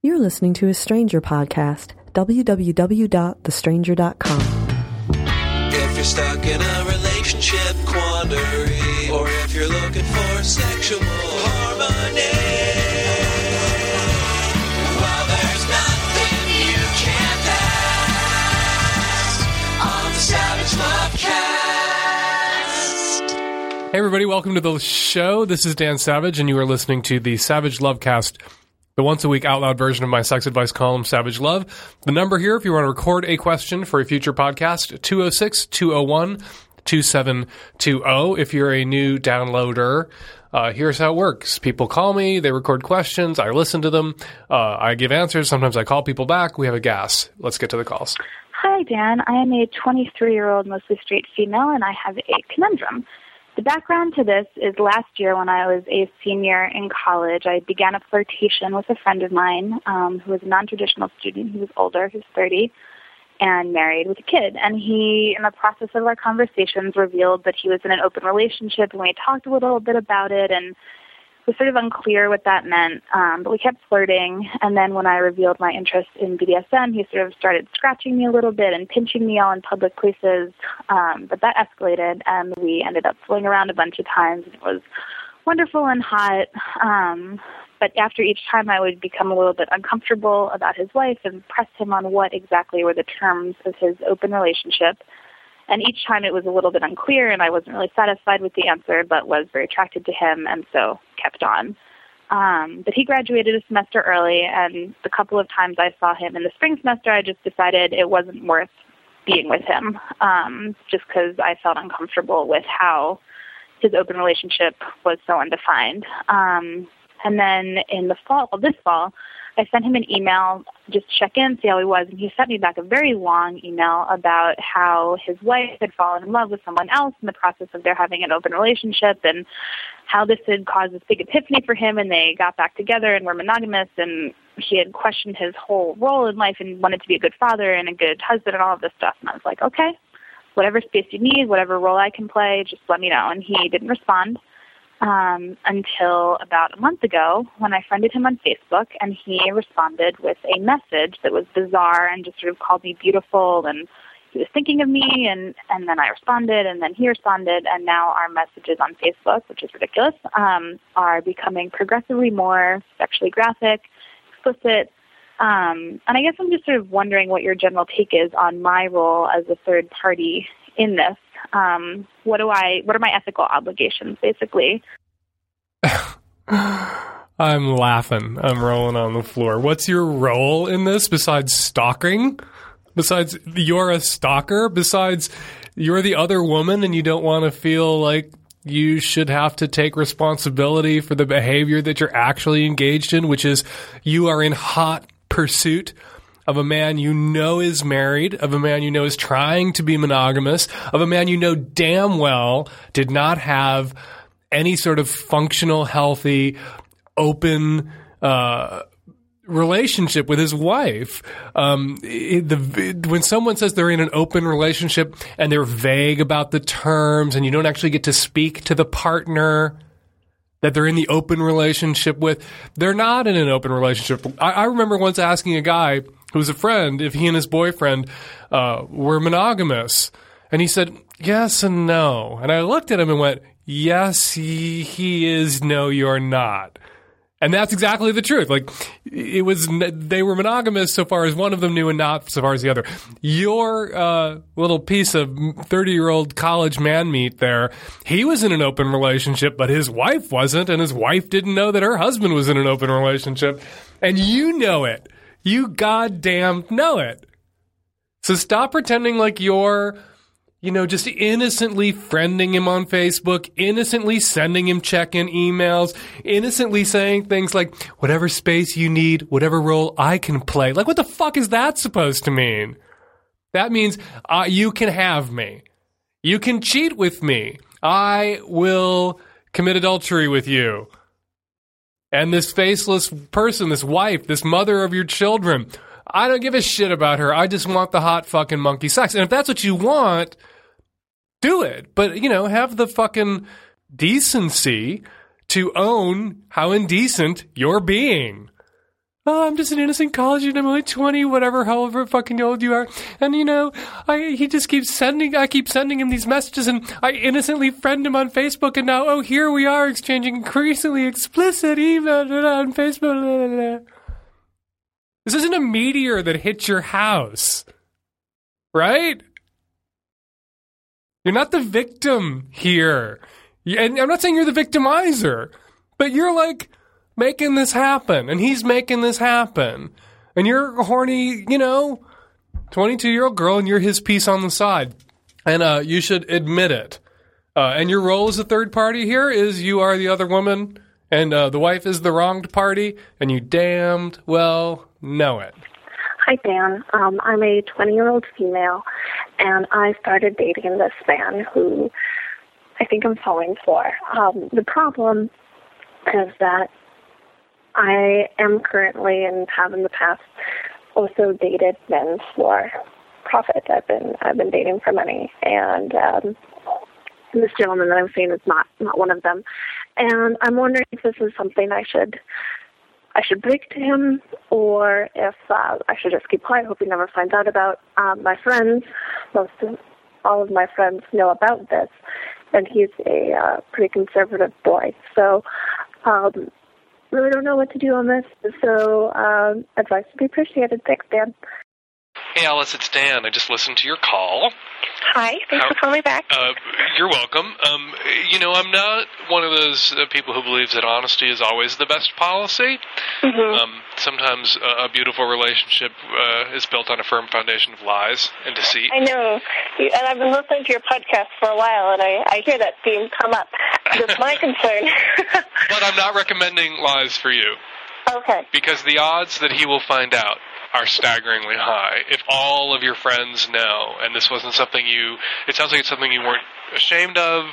You're listening to a Stranger podcast, www.thestranger.com. If you're stuck in a relationship quandary, or if you're looking for sexual harmony, well, there's nothing you can't pass on the Savage Lovecast. Hey everybody, welcome to the show. This is Dan Savage, and you are listening to the Savage Lovecast, the once-a-week out-loud version of my sex advice column, Savage Love. The number here, if you want to record a question for a future podcast, 206-201-2720. If you're a new downloader, here's how it works. People call me. They record questions. I listen to them. I give answers. Sometimes I call people back. We have a gas. Let's get to the calls. Hi, Dan. I am a 23-year-old, mostly straight female, and I have a conundrum. The background to this is last year when I was a senior in college, I began a flirtation with a friend of mine who was a non-traditional student. He was older, he was 30, and married with a kid. And he, in the process of our conversations, revealed that he was in an open relationship, and we talked a little bit about it, and it was sort of unclear what that meant. But we kept flirting, and then when I revealed my interest in BDSM, he sort of started scratching me a little bit and pinching me all in public places. But that escalated, and we ended up fooling around a bunch of times. It was wonderful and hot, but after each time I would become a little bit uncomfortable about his wife and press him on what exactly were the terms of his open relationship. And each time it was a little bit unclear, and I wasn't really satisfied with the answer, but was very attracted to him and so kept on. But he graduated a semester early, and the couple of times I saw him in the spring semester, I just decided it wasn't worth being with him, just because I felt uncomfortable with how his open relationship was so undefined. And then in the fall, this fall, I sent him an email, just check in, see how he was, and he sent me back a very long email about how his wife had fallen in love with someone else in the process of their having an open relationship and how this had caused this big epiphany for him, and they got back together and were monogamous, and he had questioned his whole role in life and wanted to be a good father and a good husband and all of this stuff. And I was like, okay, whatever space you need, whatever role I can play, just let me know. And he didn't respond until about a month ago when I friended him on Facebook, and he responded with a message that was bizarre and just sort of called me beautiful, and he was thinking of me, and then I responded, and then he responded, and now our messages on Facebook, which is ridiculous, are becoming progressively more sexually graphic, explicit, and I guess I'm just sort of wondering what your general take is on my role as a third party in this. What are my ethical obligations, basically? I'm laughing. I'm rolling on the floor. What's your role in this besides stalking? Besides you're a stalker? Besides you're the other woman and you don't want to feel like you should have to take responsibility for the behavior that you're actually engaged in, which is you are in hot pursuit of a man you know is married, of a man you know is trying to be monogamous, of a man you know damn well did not have any sort of functional, healthy, open relationship with his wife. When someone says they're in an open relationship and they're vague about the terms and you don't actually get to speak to the partner that they're in the open relationship with, they're not in an open relationship. I remember once asking a guy who's a friend, if he and his boyfriend were monogamous. And he said, yes and no. And I looked at him and went, yes, he is. No, you're not. And that's exactly the truth. Like, it was, they were monogamous so far as one of them knew and not so far as the other. Your little piece of 30-year-old college man meat there, he was in an open relationship, but his wife wasn't. And his wife didn't know that her husband was in an open relationship. And you know it. You goddamn know it. So stop pretending like you're, just innocently friending him on Facebook, innocently sending him check-in emails, innocently saying things like, whatever space you need, whatever role I can play. Like, what the fuck is that supposed to mean? That means you can have me. You can cheat with me. I will commit adultery with you. And this faceless person, this wife, this mother of your children, I don't give a shit about her. I just want the hot fucking monkey sex. And if that's what you want, do it. But, have the fucking decency to own how indecent you're being. oh, I'm just an innocent college and I'm only 20, whatever, however fucking old you are. And, you know, I keep sending him these messages, and I innocently friend him on Facebook, and now, oh, here we are exchanging increasingly explicit emails on Facebook. Blah, blah, blah. This isn't a meteor that hit your house, right? You're not the victim here. And I'm not saying you're the victimizer, but you're like making this happen, and he's making this happen. And you're a horny, you know, 22-year-old girl, and you're his piece on the side. And you should admit it. And your role as a third party here is you are the other woman, and the wife is the wronged party, and you damned well know it. Hi, Dan. I'm a 20-year-old female, and I started dating this man who I think I'm falling for. The problem is that I am currently and have in the past also dated men for profit. I've been dating for money, and this gentleman that I'm seeing is not one of them. And I'm wondering if this is something I should break to him, or if I should just keep quiet, hope he never finds out about. My friends, all of my friends know about this, and he's a pretty conservative boy. So really don't know what to do on this. So advice would be appreciated. Thanks, Dan. Hey, Alice, it's Dan. I just listened to your call. Hi. Thanks for calling back. You're welcome. You know, I'm not one of those people who believes that honesty is always the best policy. Mm-hmm. Sometimes a beautiful relationship is built on a firm foundation of lies and deceit. I know. And I've been listening to your podcast for a while, and I hear that theme come up. That's my concern. But I'm not recommending lies for you. Okay. Because the odds that he will find out are staggeringly high. If all of your friends know, and this wasn't something it sounds like it's something you weren't ashamed of,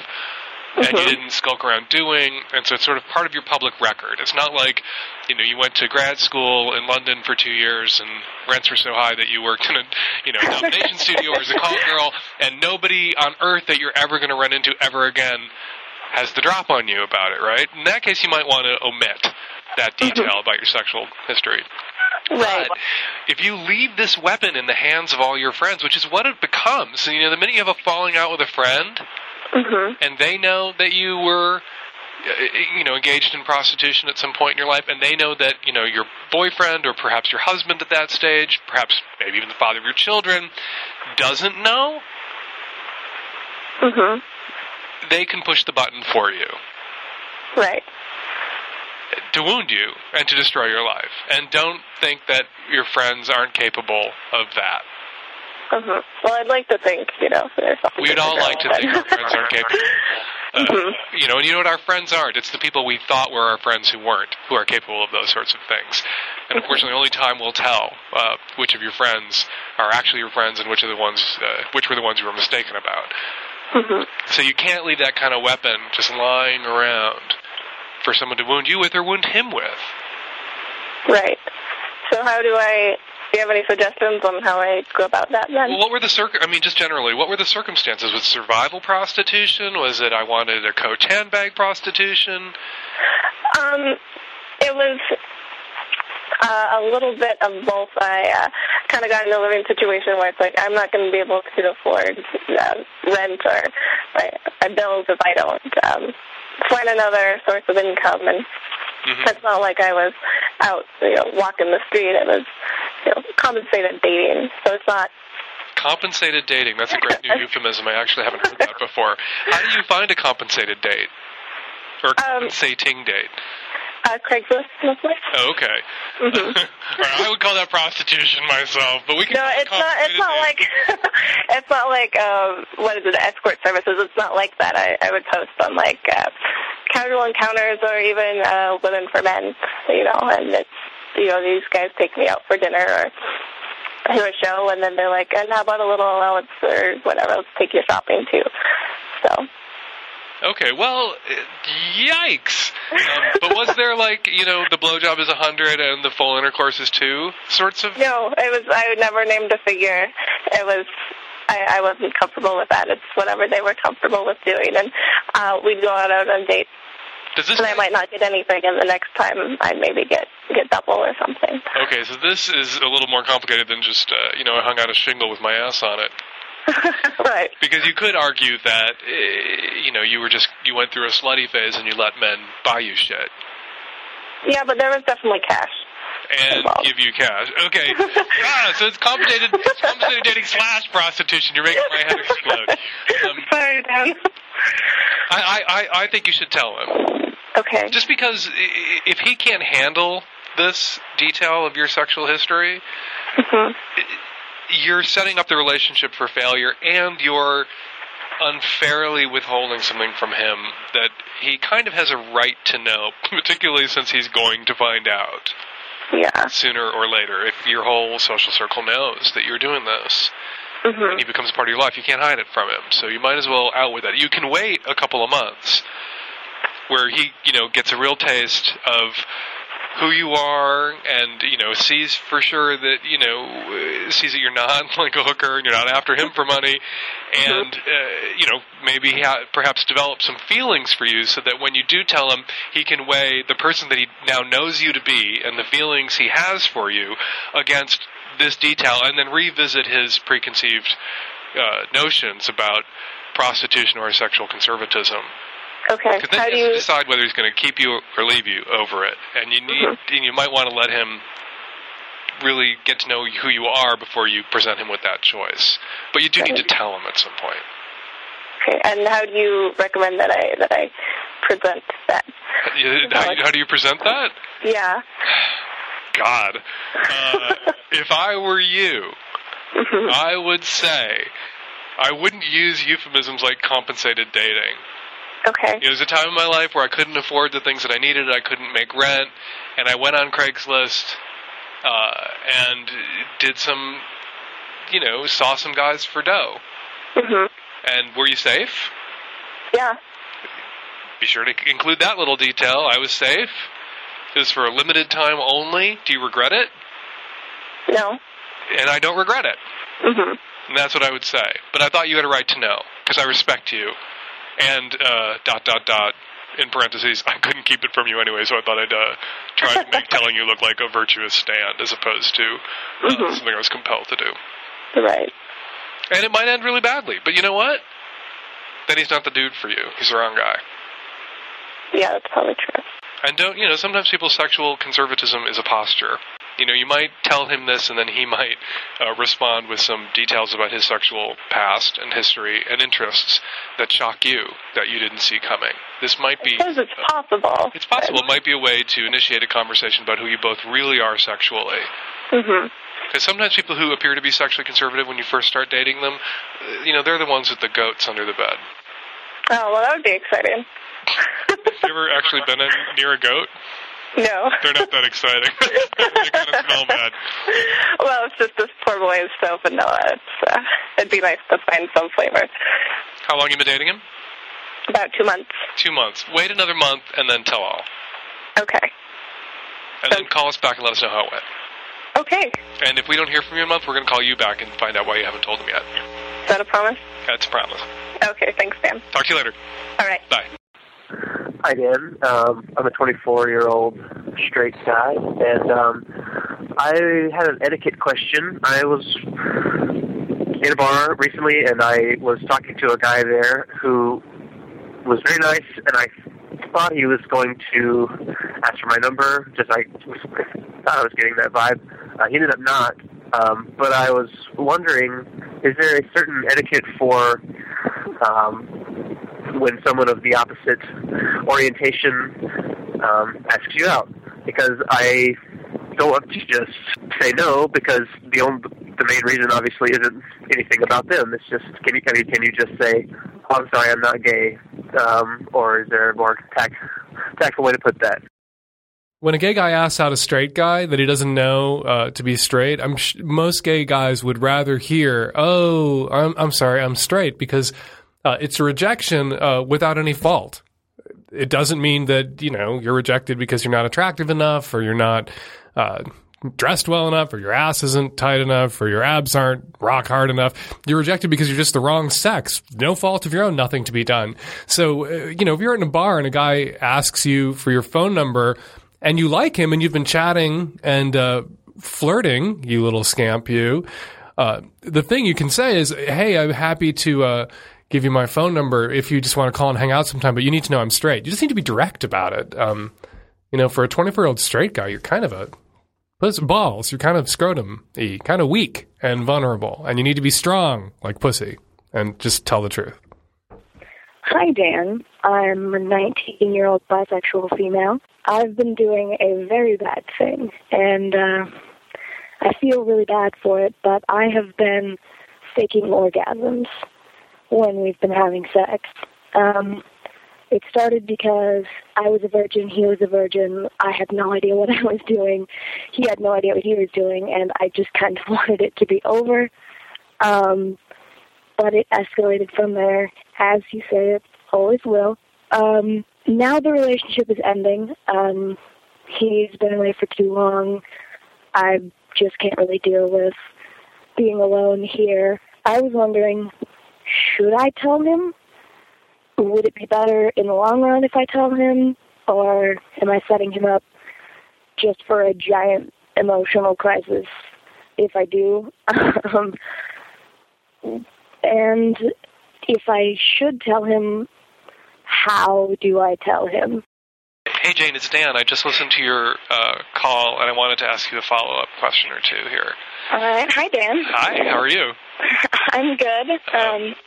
and you didn't skulk around doing, and so it's sort of part of your public record. It's not like, you know, you went to grad school in London for 2 years and rents were so high that you worked in a, you know, domination studio or as a call girl, and nobody on earth that you're ever going to run into ever again has the drop on you about it, right? In that case, you might want to omit that detail about your sexual history. Right. But if you leave this weapon in the hands of all your friends, which is what it becomes, you know, the minute you have a falling out with a friend, and they know that you were, you know, engaged in prostitution at some point in your life, and they know that, you know, your boyfriend or perhaps your husband at that stage, perhaps maybe even the father of your children, doesn't know, they can push the button for you. Right. To wound you and to destroy your life. And don't think that your friends aren't capable of that. Uh-huh. Well, I'd like to think, you know. We'd all like to think our friends aren't capable. You know, and you know what our friends aren't. It's the people we thought were our friends who weren't, who are capable of those sorts of things. And unfortunately, only time will tell which of your friends are actually your friends and which were the ones you were mistaken about. So you can't leave that kind of weapon just lying around for someone to wound you with or wound him with. Right. So do you have any suggestions on how I go about that then? Well, what were the circumstances? Was it survival prostitution? Was it I wanted a Coach handbag prostitution? It was a little bit of both. I kind of got in a living situation where it's like, I'm not going to be able to afford rent or bills if I don't find another source of income, and it's not like I was out, you know, walking the street. It was, you know, compensated dating, so it's not... Compensated dating, that's a great new euphemism. I actually haven't heard that before. How do you find a compensated date? Or compensating date? Craigslist, mostly. Oh, okay. I would call that prostitution myself, but we can... No, it's not like what is it, escort services? It's not like that. I would post on, like, casual encounters or even women for men, you know, and it's, you know, these guys take me out for dinner or to a show, and then they're like, and how about a little allowance or whatever, let's take you shopping, too. So... Okay, well, yikes. But was there, like, you know, the blowjob is 100 and the full intercourse is 2 sorts of... No, it was, I never named a figure. It was, I wasn't comfortable with that. It's whatever they were comfortable with doing. And we'd go out on dates And I might not get anything, and the next time I maybe get double or something. Okay, so this is a little more complicated than just, I hung out a shingle with my ass on it. Right. Because you could argue that, you went through a slutty phase and you let men buy you shit. Yeah, but there was definitely cash. And involved. Give you cash. Okay. Yeah, so it's complicated, dating / prostitution. You're making my head explode. Sorry, Dan. I think you should tell him. Okay. Just because if he can't handle this detail of your sexual history, you're setting up the relationship for failure, and you're unfairly withholding something from him that he kind of has a right to know, particularly since he's going to find out. Yeah. Sooner or later, if your whole social circle knows that you're doing this, and he becomes part of your life, you can't hide it from him. So you might as well out with that. You can wait a couple of months where he, gets a real taste of who you are, and sees for sure that sees that you're not like a hooker and you're not after him for money, and maybe perhaps develop some feelings for you, so that when you do tell him, he can weigh the person that he now knows you to be and the feelings he has for you against this detail, and then revisit his preconceived notions about prostitution or sexual conservatism. Okay. Because then he has to decide whether he's going to keep you or leave you over it, and you need, and you might want to let him really get to know who you are before you present him with that choice. But you do need to tell him at some point. Okay. And how do you recommend that I present that? How do you present that? Yeah. God, if I were you, I would say I wouldn't use euphemisms like compensated dating. Okay. It was a time in my life where I couldn't afford the things that I needed. I couldn't make rent, and I went on Craigslist and did some, saw some guys for dough. And were you safe? Yeah. Be sure to include that little detail. I was safe. It was for a limited time only. Do you regret it? No. And I don't regret it. And that's what I would say. But I thought you had a right to know, because I respect you. And, ... in parentheses, I couldn't keep it from you anyway, so I thought I'd try to make telling you look like a virtuous stand as opposed to something I was compelled to do. Right. And it might end really badly, but you know what? Then he's not the dude for you. He's the wrong guy. Yeah, that's probably true. And don't, sometimes people's sexual conservatism is a posture. You might tell him this, and then he might respond with some details about his sexual past and history and interests that shock you, that you didn't see coming. This might be... Because it's possible. It's possible. It might be a way to initiate a conversation about who you both really are sexually. Because sometimes people who appear to be sexually conservative when you first start dating them, they're the ones with the goats under the bed. Oh, well, that would be exciting. Have you ever actually been near a goat? No. They're not that exciting. They kind of smell bad. Well, it's just this poor boy is so vanilla. It'd be nice to find some flavor. How long have you been dating him? About 2 months. 2 months. Wait another month and then tell all. Okay. And then call us back and let us know how it went. Okay. And if we don't hear from you in a month, we're going to call you back and find out why you haven't told him yet. Is that a promise? That's a promise. Okay, thanks, Dan. Talk to you later. All right. Bye. Hi, Dan. I'm a 24-year-old straight guy, and I had an etiquette question. I was in a bar recently, and I was talking to a guy there who was very nice, and I thought he was going to ask for my number. I thought I was getting that vibe. He ended up not, but I was wondering, is there a certain etiquette for... when someone of the opposite orientation asks you out, because I don't want to just say no, because the main reason obviously isn't anything about them. It's just can you just say, "Oh, I'm sorry, I'm not gay," or is there a more tactful way to put that? When a gay guy asks out a straight guy that he doesn't know to be straight, most gay guys would rather hear, "Oh, I'm sorry, I'm straight," because it's a rejection without any fault. It doesn't mean that, you're rejected because you're not attractive enough or you're not dressed well enough, or your ass isn't tight enough, or your abs aren't rock hard enough. You're rejected because you're just the wrong sex. No fault of your own, nothing to be done. So, you know, if you're in a bar and a guy asks you for your phone number and you like him and you've been chatting and flirting, you little scamp, you, the thing you can say is, hey, I'm happy to give you my phone number if you just want to call and hang out sometime, but you need to know I'm straight. You just need to be direct about it. You know, for a 24-year-old straight guy, you're kind of a puss balls. You're kind of scrotum-y, kind of weak and vulnerable, and you need to be strong like pussy and just tell the truth. Hi, Dan. I'm a 19-year-old bisexual female. I've been doing a very bad thing, and I feel really bad for it, but I have been faking orgasms when we've been having sex. It started because I was a virgin, he was a virgin, I had no idea what I was doing, he had no idea what he was doing, and I just kind of wanted it to be over. But it escalated from there, as you say, it always will. Now the relationship is ending. He's been away for too long. I just can't really deal with being alone here. I was wondering, should I tell him? Would it be better in the long run if I tell him? Or am I setting him up just for a giant emotional crisis if I do? And if I should tell him, how do I tell him? Hey, Jane, it's Dan. I just listened to your call, and I wanted to ask you a follow-up question or two here. All right. Hi, Dan. Hi. How are you? I'm good.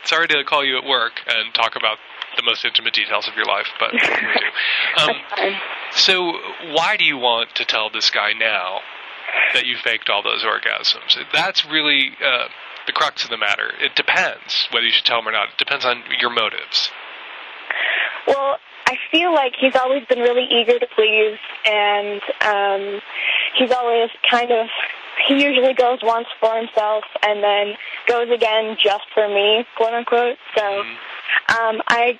Sorry to call you at work and talk about the most intimate details of your life, but we do. So why do you want to tell this guy now that you faked all those orgasms? That's really the crux of the matter. It depends whether you should tell him or not. It depends on your motives. Well, I feel like he's always been really eager to please, and he's always kind of... He usually goes once for himself and then goes again just for me, quote-unquote. So I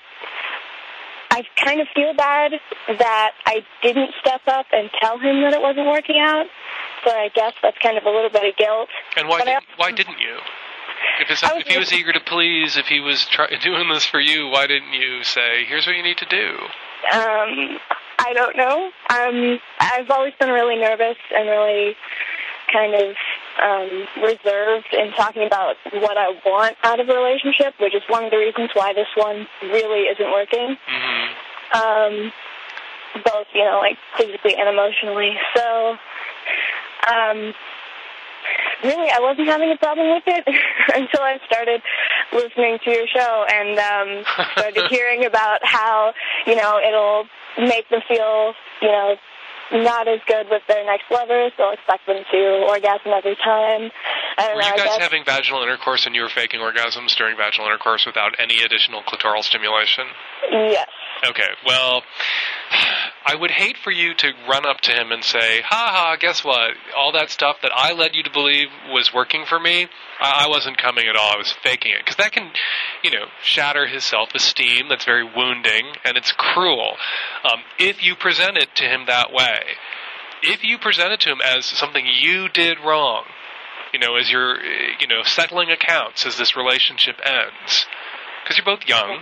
kind of feel bad that I didn't step up and tell him that it wasn't working out. So I guess that's kind of a little bit of guilt. And why didn't you? If he was eager to please, if he was doing this for you, why didn't you say, here's what you need to do? I don't know. I've always been really nervous and really... kind of reserved in talking about what I want out of a relationship, which is one of the reasons why this one really isn't working, both, you know, like physically and emotionally. So, really, I wasn't having a problem with it until I started listening to your show and started hearing about how, you know, it'll make them feel, you know, not as good with their next lovers. They'll expect them to orgasm every time. Were you guys having vaginal intercourse and you were faking orgasms during vaginal intercourse without any additional clitoral stimulation? Yes. Okay, well, I would hate for you to run up to him and say, ha-ha, guess what? All that stuff that I led you to believe was working for me, I wasn't coming at all. I was faking it. Because that can, you know, shatter his self-esteem. That's very wounding, and it's cruel. If you present it to him that way, if you present it to him as something you did wrong, you know, as you're, you know, settling accounts as this relationship ends, because you're both young.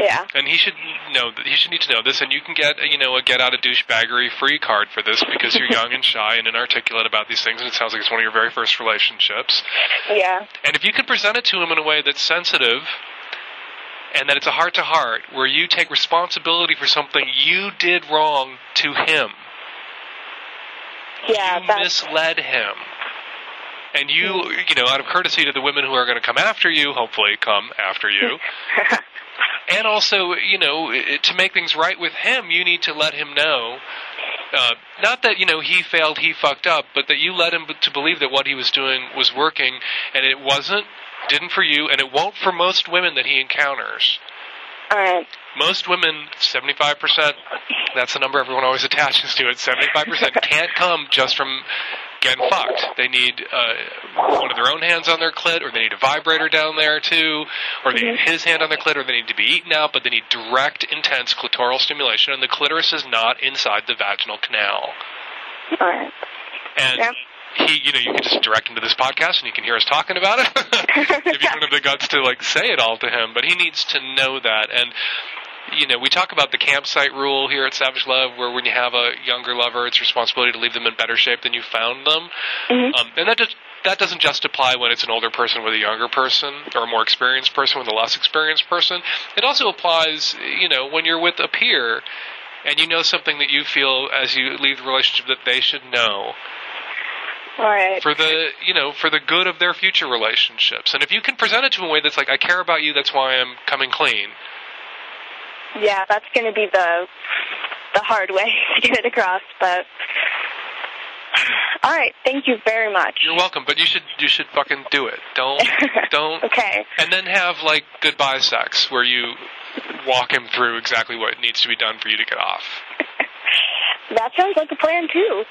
Yeah. And he should know. He should need to know this, and you can get, you know, a get-out-of-douchebaggery free card for this because you're young and shy and inarticulate about these things, and it sounds like it's one of your very first relationships. Yeah. And if you can present it to him in a way that's sensitive and that it's a heart-to-heart where you take responsibility for something you did wrong to him. Yeah. You misled him. And you know, out of courtesy to the women who are going to come after you, hopefully come after you, and also, you know, to make things right with him, you need to let him know, not that, you know, he failed, he fucked up, but that you led him to believe that what he was doing was working, and it wasn't, didn't for you, and it won't for most women that he encounters. All right. Most women, 75%, that's the number everyone always attaches to it, 75% can't come just from... getting fucked. They need one of their own hands on their clit, or they need a vibrator down there too, or they need his hand on their clit, or they need to be eaten out, but they need direct, intense clitoral stimulation, and the clitoris is not inside the vaginal canal. All right. And he, you know, you can just direct him to this podcast, and he can hear us talking about it if you don't have the guts to like say it all to him. But he needs to know that. And you know, we talk about the campsite rule here at Savage Love, where when you have a younger lover, it's your responsibility to leave them in better shape than you found them. Mm-hmm. And that doesn't just apply when it's an older person with a younger person or a more experienced person with a less experienced person. It also applies, you know, when you're with a peer and you know something that you feel as you leave the relationship that they should know. Right. For the, you know, for the good of their future relationships. And if you can present it to them in a way that's like, I care about you, that's why I'm coming clean. Yeah, that's going to be the hard way to get it across, but... All right, thank you very much. You're welcome, but you should fucking do it. Don't. Okay. And then have like goodbye sex where you walk him through exactly what needs to be done for you to get off. That sounds like a plan too.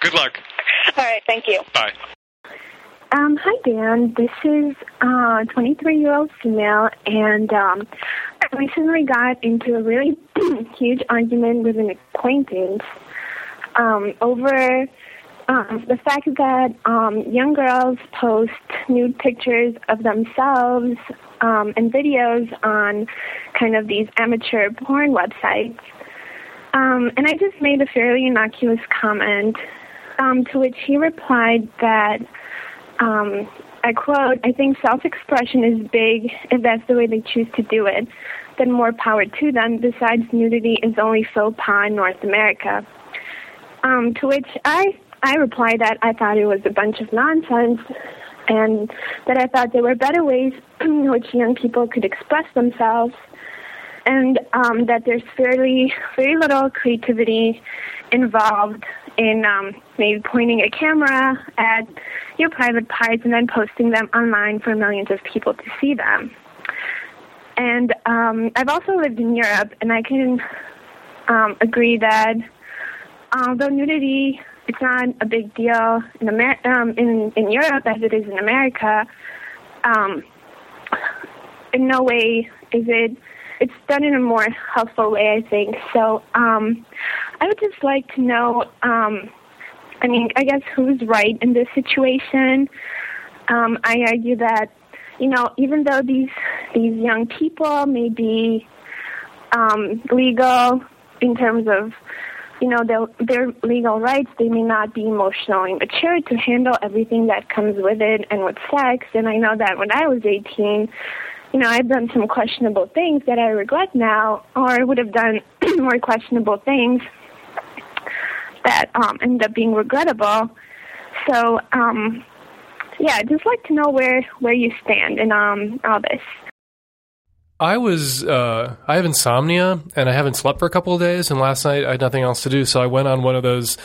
Good luck. All right, thank you. Bye. Hi Dan, this is 23-year-old female, and I recently got into a really huge argument with an acquaintance. Over the fact that young girls post nude pictures of themselves and videos on kind of these amateur porn websites. And I just made a fairly innocuous comment, to which he replied that, I quote, "I think self-expression is big. If that's the way they choose to do it, then more power to them. Besides, nudity is only faux pas in North America." To which I replied that I thought it was a bunch of nonsense, and that I thought there were better ways in which young people could express themselves, and that there's very little creativity involved in maybe pointing a camera at your private parts and then posting them online for millions of people to see them. And I've also lived in Europe, and I can agree that although nudity, it's not a big deal in Europe as it is in America, in no way is it. It's done in a more helpful way, I think. So I would just like to know, who's right in this situation. I argue that, you know, even though these young people may be legal in terms of, you know, their legal rights, they may not be emotionally mature to handle everything that comes with it and with sex. And I know that when I was 18, you know, I've done some questionable things that I regret now, or I would have done more questionable things that end up being regrettable. So, I'd just like to know where you stand in all this. I have insomnia, and I haven't slept for a couple of days, and last night I had nothing else to do, so I went on one of those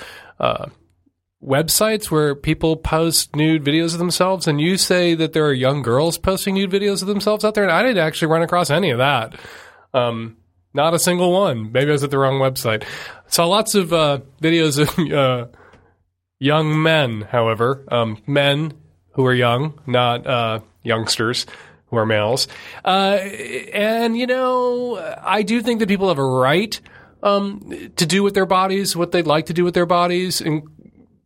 websites where people post nude videos of themselves, and you say that there are young girls posting nude videos of themselves out there, and I didn't actually run across any of that. Not a single one. Maybe I was at the wrong website. Saw lots of videos of young men, however. Men who are young, not youngsters. Who are males. And, you know, I do think that people have a right to do with their bodies what they'd like to do with their bodies, and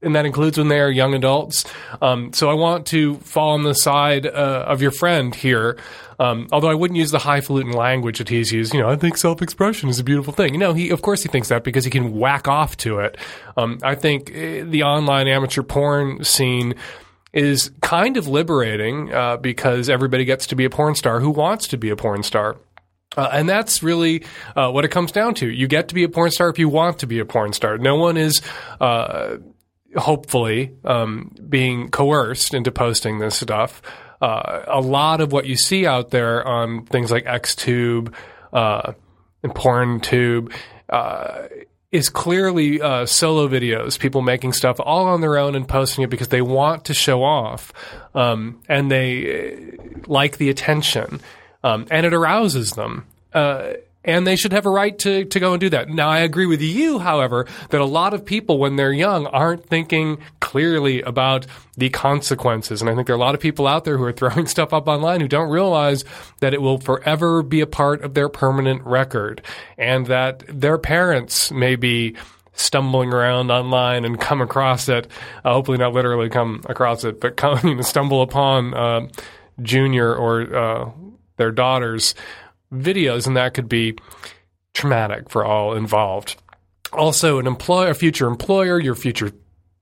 that includes when they are young adults. So I want to fall on the side of your friend here, although I wouldn't use the highfalutin language that he's used. You know, I think self-expression is a beautiful thing. You know, of course he thinks that because he can whack off to it. I think the online amateur porn scene is kind of liberating because everybody gets to be a porn star who wants to be a porn star. And that's really what it comes down to. You get to be a porn star if you want to be a porn star. No one is hopefully being coerced into posting this stuff. A lot of what you see out there on things like XTube and PornTube is clearly solo videos, people making stuff all on their own and posting it because they want to show off, and they like the attention, and it arouses them. And they should have a right to go and do that. Now, I agree with you, however, that a lot of people, when they're young, aren't thinking clearly about the consequences. And I think there are a lot of people out there who are throwing stuff up online who don't realize that it will forever be a part of their permanent record, and that their parents may be stumbling around online and come across it. Hopefully not literally come across it, but stumble upon junior or their daughter's videos, and that could be traumatic for all involved. Also, a future employer, your future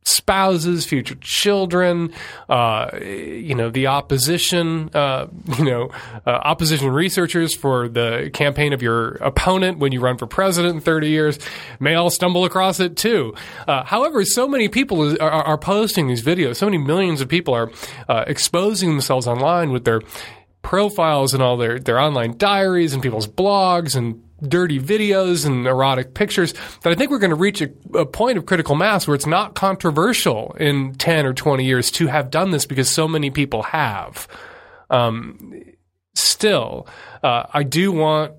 spouses, future children, the opposition, opposition researchers for the campaign of your opponent when you run for president in 30 years may all stumble across it too. However, so many people are posting these videos. So many millions of people are exposing themselves online with their profiles and all their online diaries and people's blogs and dirty videos and erotic pictures that I think we're going to reach a point of critical mass where it's not controversial in 10 or 20 years to have done this because so many people have. I do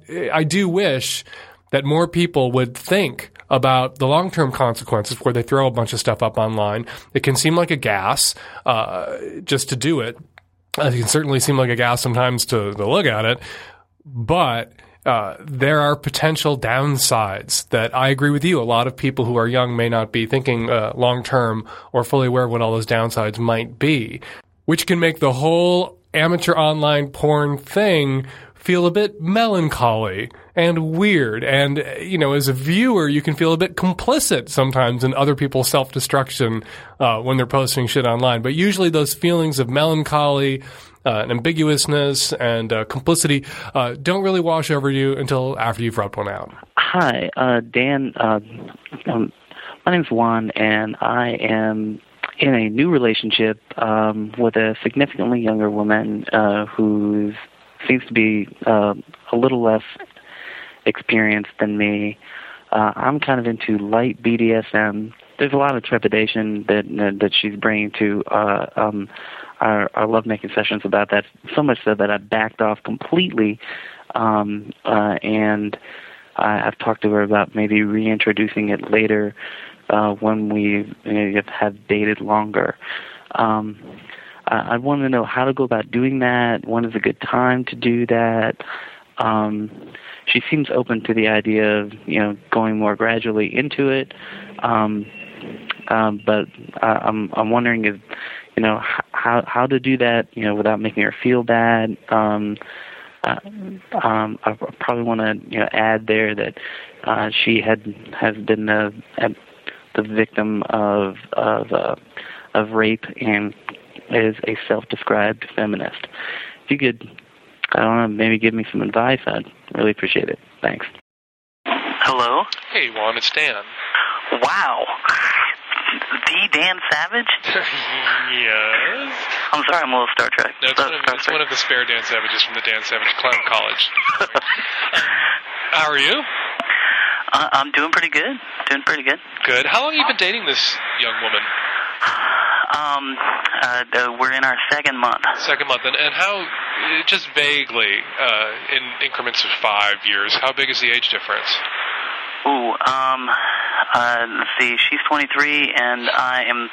wish that more people would think about the long-term consequences where they throw a bunch of stuff up online. It can seem like a gas just to do it. It can certainly seem like a gas sometimes to look at it, but there are potential downsides that I agree with you. A lot of people who are young may not be thinking long-term or fully aware of what all those downsides might be, which can make the whole amateur online porn thing feel a bit melancholy and weird. And, as a viewer, you can feel a bit complicit sometimes in other people's self-destruction when they're posting shit online. But usually those feelings of melancholy and ambiguousness and complicity don't really wash over you until after you've rubbed one out. Hi, Dan. My name's Juan, and I am in a new relationship with a significantly younger woman who seems to be a little less experienced than me. I'm kind of into light BDSM. There's a lot of trepidation that she's bringing to our lovemaking sessions about that, so much so that I backed off completely, and I've talked to her about maybe reintroducing it later when we have dated longer. I want to know how to go about doing that. When is a good time to do that? She seems open to the idea of going more gradually into it, but I'm wondering if how to do that without making her feel bad. I probably want to add there that she has been the victim of rape and is a self-described feminist. If you could, I don't know, maybe give me some advice, I'd really appreciate it. Thanks. Hello? Hey, Juan, it's Dan. Wow. The Dan Savage? Yes. I'm sorry, I'm a little Star Trek. No, it's one of the spare Dan Savages from the Dan Savage Clown College. How are you? I'm doing pretty good. Good. How long have you been dating this young woman? We're in our second month. And how, just vaguely, in increments of 5 years, how big is the age difference? Ooh, let's see, she's 23 and I am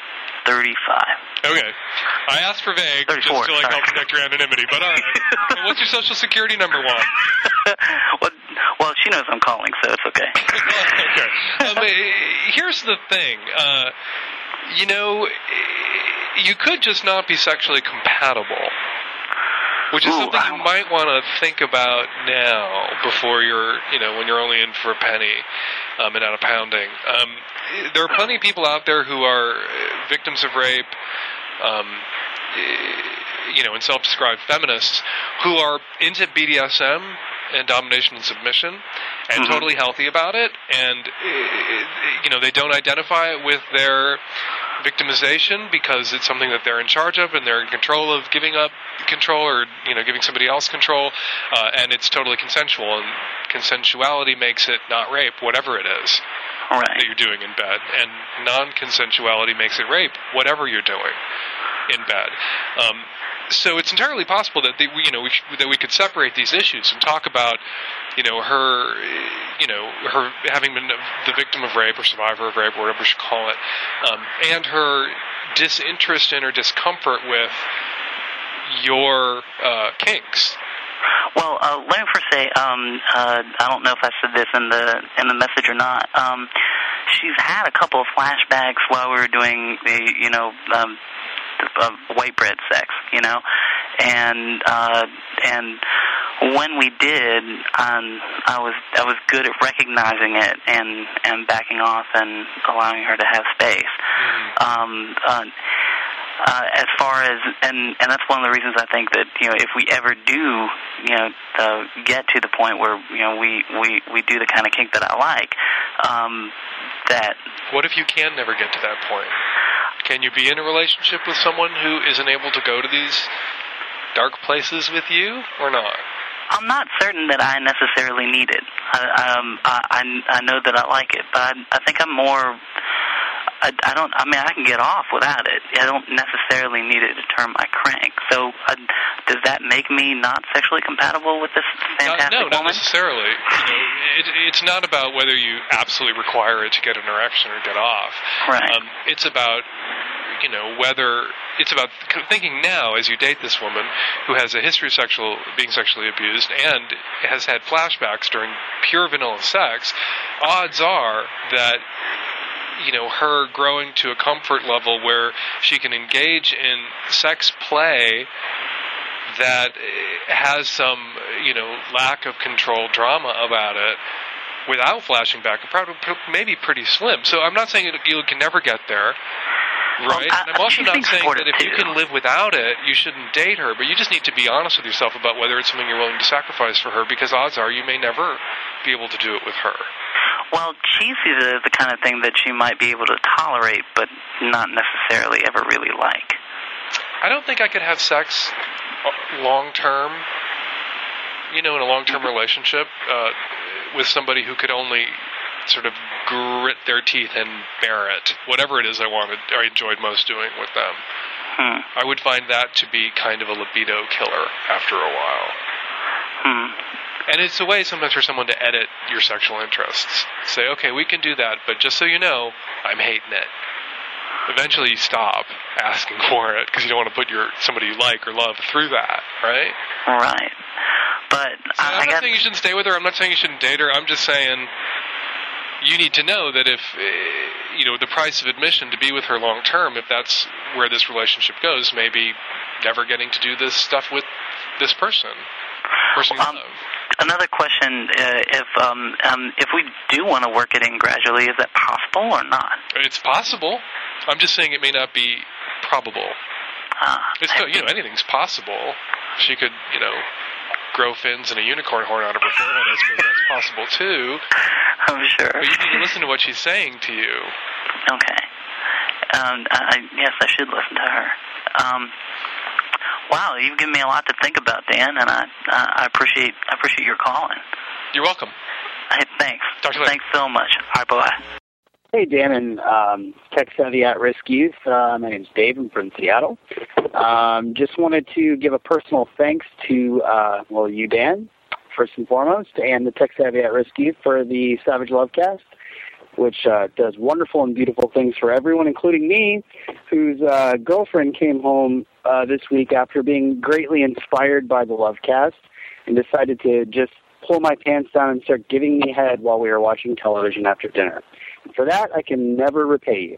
35. Okay. I asked for vague just to help protect your anonymity, but all right. What's your social security number, Juan? Well, she knows I'm calling, so it's okay. Okay. But here's the thing. You could just not be sexually compatible, which is something you might want to think about now before you're, when you're only in for a penny and out of pounding. There are plenty of people out there who are victims of rape, and self-described feminists who are into BDSM and domination and submission and totally healthy about it, and they don't identify with their victimization because it's something that they're in charge of and they're in control of, giving up control or giving somebody else control, and it's totally consensual, and consensuality makes it not rape, whatever it is that you're doing in bed, and non-consensuality makes it rape, whatever you're doing in bed. So it's entirely possible that we could separate these issues and talk about her having been the victim of rape or survivor of rape or whatever you call it, and her disinterest in or discomfort with your kinks. Well, let me first say, I don't know if I said this in the message or not. she's had a couple of flashbacks while we were doing the, you know, white bread sex, you know, and when we did, I was good at recognizing it and backing off and allowing her to have space. As far as and that's one of the reasons I think that, you know, if we ever do, you know, get to the point where, you know, we do the kind of kink that I like, that. What if you can never get to that point? Can you be in a relationship with someone who isn't able to go to these dark places with you, or not? I'm not certain that I necessarily need it. I know that I like it, but I think I'm more. I don't. I mean, I can get off without it. I don't necessarily need it to turn my crank. So, does that make me not sexually compatible with this fantastic woman? No, not necessarily. You know, it's not about whether you absolutely require it to get an erection or get off. Right. It's about, you know, whether it's about thinking now as you date this woman who has a history of being sexually abused and has had flashbacks during pure vanilla sex. Odds are that, you know, her growing to a comfort level where she can engage in sex play that has some, you know, lack of control drama about it without flashing back, probably maybe pretty slim. So I'm not saying you can never get there. Right, and I'm also not saying that if you can live without it, you shouldn't date her, but you just need to be honest with yourself about whether it's something you're willing to sacrifice for her, because odds are you may never be able to do it with her. Well, she sees it as the kind of thing that she might be able to tolerate, but not necessarily ever really like. I don't think I could have sex long-term, you know, in a long-term relationship with somebody who could only sort of grit their teeth and bear it, whatever it is I enjoyed most doing with them. Hmm. I would find that to be kind of a libido killer after a while. Hmm. And it's a way sometimes for someone to edit your sexual interests. Say, okay, we can do that, but just so you know, I'm hating it. Eventually you stop asking for it because you don't want to put somebody you like or love through that, right? Right. But so I'm not saying you shouldn't stay with her. I'm not saying you shouldn't date her. I'm just saying you need to know that if, you know, the price of admission to be with her long term, if that's where this relationship goes, maybe never getting to do this stuff with this person you love. Another question, if we do want to work it in gradually, is that possible or not? It's possible. I'm just saying it may not be probable. It's, you know, anything's possible. She could, you know, grow fins and a unicorn horn out of her forehead. I suppose that's possible too. I'm sure. But you need to listen to what she's saying to you. Okay. Yes, I should listen to her. Wow, you've given me a lot to think about, Dan, and I appreciate your calling. You're welcome. Hey, thanks. Thanks so much. All right, bye-bye. Hey, Dan and Tech Savvy at Risk Youth. My name's Dave. I'm from Seattle. Just wanted to give a personal thanks to, you, Dan, first and foremost, and the Tech Savvy at Risk Youth for the Savage Lovecast, which does wonderful and beautiful things for everyone, including me, whose girlfriend came home this week after being greatly inspired by the Lovecast and decided to just pull my pants down and start giving me head while we were watching television after dinner. For that, I can never repay you.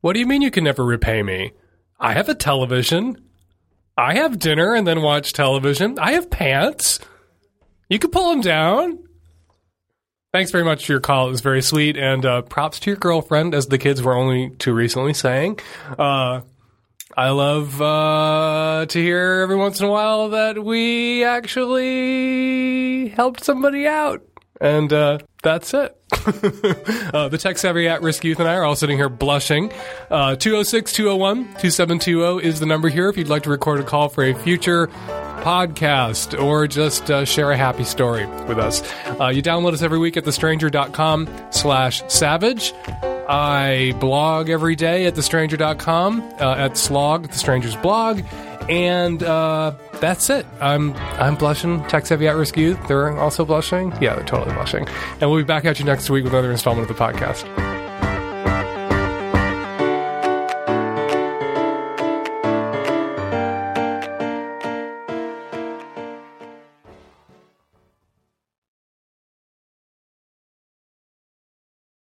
What do you mean you can never repay me? I have a television. I have dinner and then watch television. I have pants. You can pull them down. Thanks very much for your call. It was very sweet. And props to your girlfriend, as the kids were only too recently saying. I love to hear every once in a while that we actually helped somebody out. And that's it. The Tech Savvy at Risk Youth and I are all sitting here blushing. 206-201-2720 is the number here if you'd like to record a call for a future podcast or just share a happy story with us. You download us every week at thestranger.com/savage. I blog every day at thestranger.com, at slog, the stranger's blog, and that's it. I'm blushing. Tech Savvy at Risk Youth, they're also blushing. Yeah, they're totally blushing. And we'll be back at you next week with another installment of the podcast.